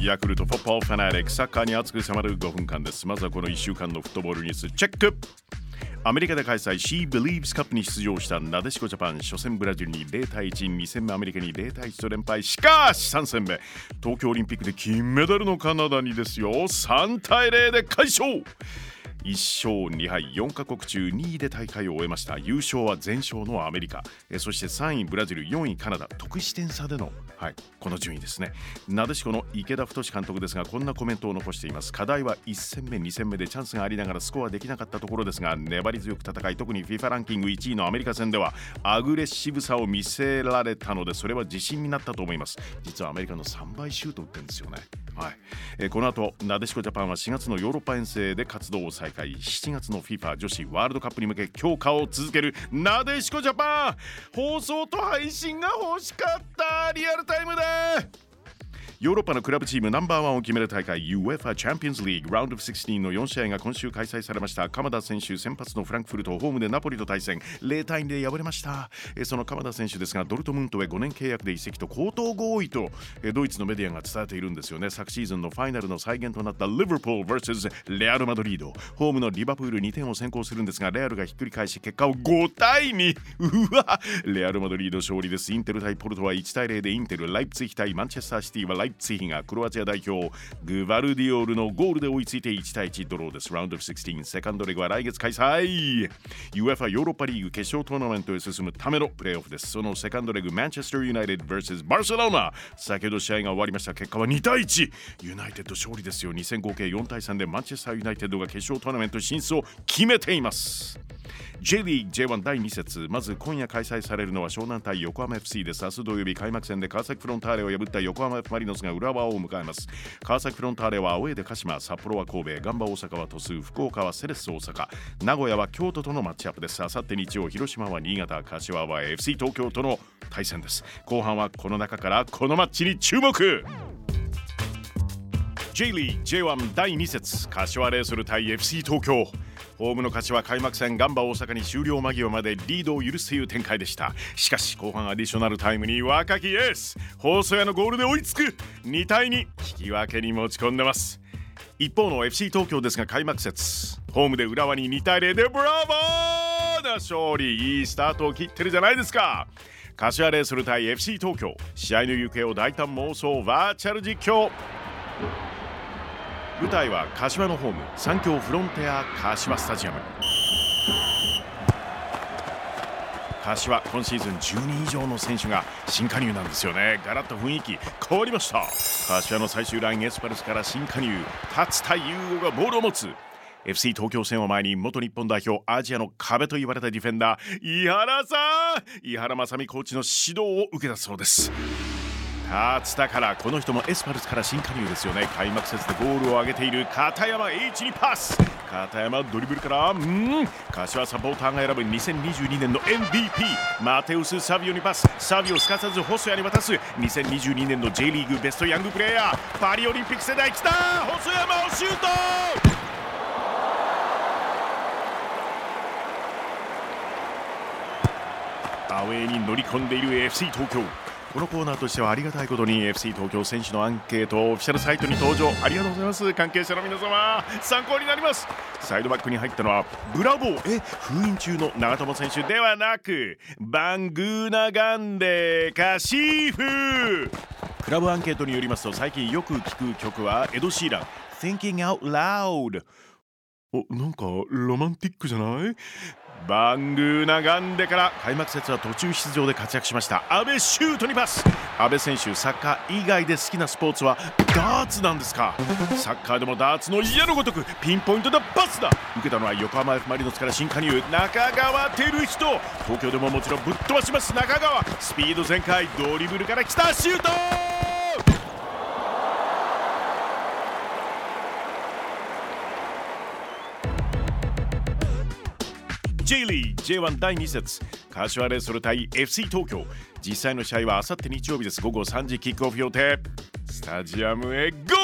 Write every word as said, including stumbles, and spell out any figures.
ヤクルトフォッパーファナリック、サッカーに熱く迫るごふんかんです。まずはこのいっしゅうかんのフットボールニュースチェック。アメリカで開催 She Believes カップに出場したなでしこジャパン、初戦ブラジルにゼロたいいち、にせんめアメリカにゼロたいいちと連敗。しかしさんせんめ、東京オリンピックで金メダルのカナダにですよ、さんたいゼロで快勝。いっしょうにはい、よんかこくちゅうにいで大会を終えました。優勝は全勝のアメリカ、えそしてさんいブラジル、よんいカナダ、得失点差での、はい、この順位ですね。なでしこの池田太監督ですが、こんなコメントを残しています。課題はいっせんめにせんめでチャンスがありながらスコアできなかったところですが、粘り強く戦い、特に FIFA ランキングいちいのアメリカ戦ではアグレッシブさを見せられたので、それは自信になったと思います。実はアメリカのさんばいシュート打ってるんですよね、はい、えこの後なでしこジャパンはしがつのヨーロッパ遠征で活動を再開。しちがつの FIFA 女子ワールドカップに向け強化を続けるなでしこジャパン、放送と配信が欲しかったリアルタイムで。ヨーロッパのクラブチームナンバーワンを決める大会 UEFA Champions League Round of じゅうろくのよん試合が今週開催されました。鎌田選手先発のフランクフルト、ホームでナポリと対戦、ゼロたいにで敗れました。その鎌田選手ですが、ドルトムントへごねん契約で移籍と口頭合意とドイツのメディアが伝えているんですよね。昨シーズンのファイナルの再現となったリバプール ブイエス レアルマドリード、ホームのリバプールにてんを先行するんですが、レアルがひっくり返し結果をごたいに、うわ、レアルマドリード勝利です。インテル対ポルトはいちたいゼロでインテル、ライプツィヒ対マンチェスターシティはライプツィヒツイヒがクロアチア代表グヴァルディオルのゴールで追いついていちたいいちドローです。ラウンドオブじゅうろく、セカンドレグは来月開催。 UEFA ヨーロッパリーグ決勝トーナメントへ進むためのプレーオフです。そのセカンドレグ、マンチェスター・ユナイテッド ブイエス バルセロナ、先ほど試合が終わりました。結果はにたいいち、ユナイテッド勝利ですよ。に戦合計よんたいさんでマンチェスター・ユナイテッドが決勝トーナメント進出を決めています。J リーグ ジェイワン だいに節、まず今夜開催されるのは湘南対横浜 エフシー です。明日土曜日、開幕戦で川崎フロンターレを破った横浜 F マリノスが浦和を迎えます。川崎フロンターレはアウェーで鹿島、札幌は神戸、ガンバ大阪は鳥栖、福岡はセレッソ大阪、名古屋は京都とのマッチアップです。明後日日曜、広島は新潟、柏は エフシー 東京との対戦です。後半はこの中からこのマッチに注目。 J リーグ ジェイワン だいに節、柏レイソル対 エフシー 東京。ホームの勝ちは開幕戦ガンバ大阪に終了間際までリードを許すという展開でした。しかし後半アディショナルタイムに若きエース細谷のゴールで追いつく、にたいに、引き分けに持ち込んでます。一方の エフシー 東京ですが、開幕節ホームで浦和ににたいゼロでブラボーな勝利、いいスタートを切ってるじゃないですか。柏レイソル対 エフシー 東京、試合の行方を大胆妄想バーチャル実況。舞台は柏のホーム、三協フロンテア柏スタジアム。柏、今シーズンじゅうにん以上の選手が新加入なんですよね。ガラッと雰囲気変わりました。柏の最終ライン、エスパルスから新加入、達田優吾がボールを持つ。 エフシー 東京戦を前に元日本代表、アジアの壁と言われたディフェンダー、井原さん井原正巳コーチの指導を受けたそうです。達田から、この人もエスパルスから新加入ですよね。開幕節でゴールを挙げている片山栄一にパス、片山ドリブルからん柏サポーターが選ぶにせんにじゅうにねんの エムブイピー マテウス・サビオにパス、サビオすかさず細谷に渡す。にせんにじゅうにねんの J リーグベストヤングプレーヤー、パリオリンピック世代、来た細山をシュート。アウェーに乗り込んでいる エフシー 東京。このコーナーとしてはありがたいことに エフシー 東京選手のアンケートオフィシャルサイトに登場、ありがとうございます。関係者の皆様、参考になります。サイドバックに入ったのはブラボー、え封印中の長友選手ではなく、バングーナガンデカシーフ。クラブアンケートによりますと、最近よく聞く曲はエド・シーラン Thinking Out Loud。 お、なんかロマンティックじゃない？バングーナガンデから開幕節は途中出場で活躍しました阿部、シュートにパス。阿部選手、サッカー以外で好きなスポーツはダーツなんですか。サッカーでもダーツの矢のごとくピンポイントでパスだ。受けたのは横浜 F マリノスから新加入、中川輝人。東京でももちろんぶっ飛ばします。中川スピード全開、ドリブルから来たシュート。J リーグ ジェイワン だいに節、柏レイソル対 エフシー 東京。実際の試合はあさって日曜日です。ごごさんじキックオフ予定。スタジアムへゴ